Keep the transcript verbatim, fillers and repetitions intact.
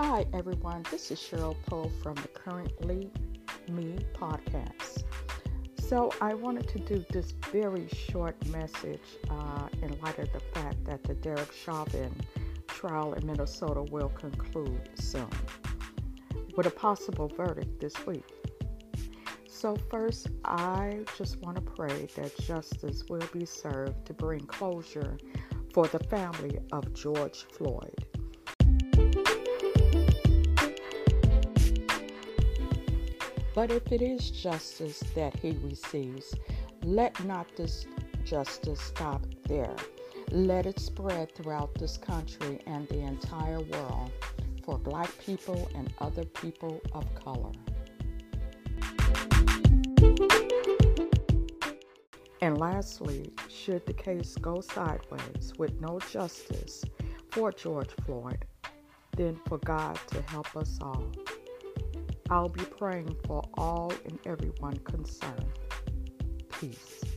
Hi everyone, this is Cheryl Poe from the Currently Me podcast. So I wanted to do this very short message uh, in light of the fact that the Derek Chauvin trial in Minnesota will conclude soon with a possible verdict this week. So first, I just want to pray that justice will be served to bring closure for the family of George Floyd. But if it is justice that he receives, let not this justice stop there. Let it spread throughout this country and the entire world for Black people and other people of color. And lastly, should the case go sideways with no justice for George Floyd, then for God to help us all. I'll be praying for all and everyone concerned. Peace.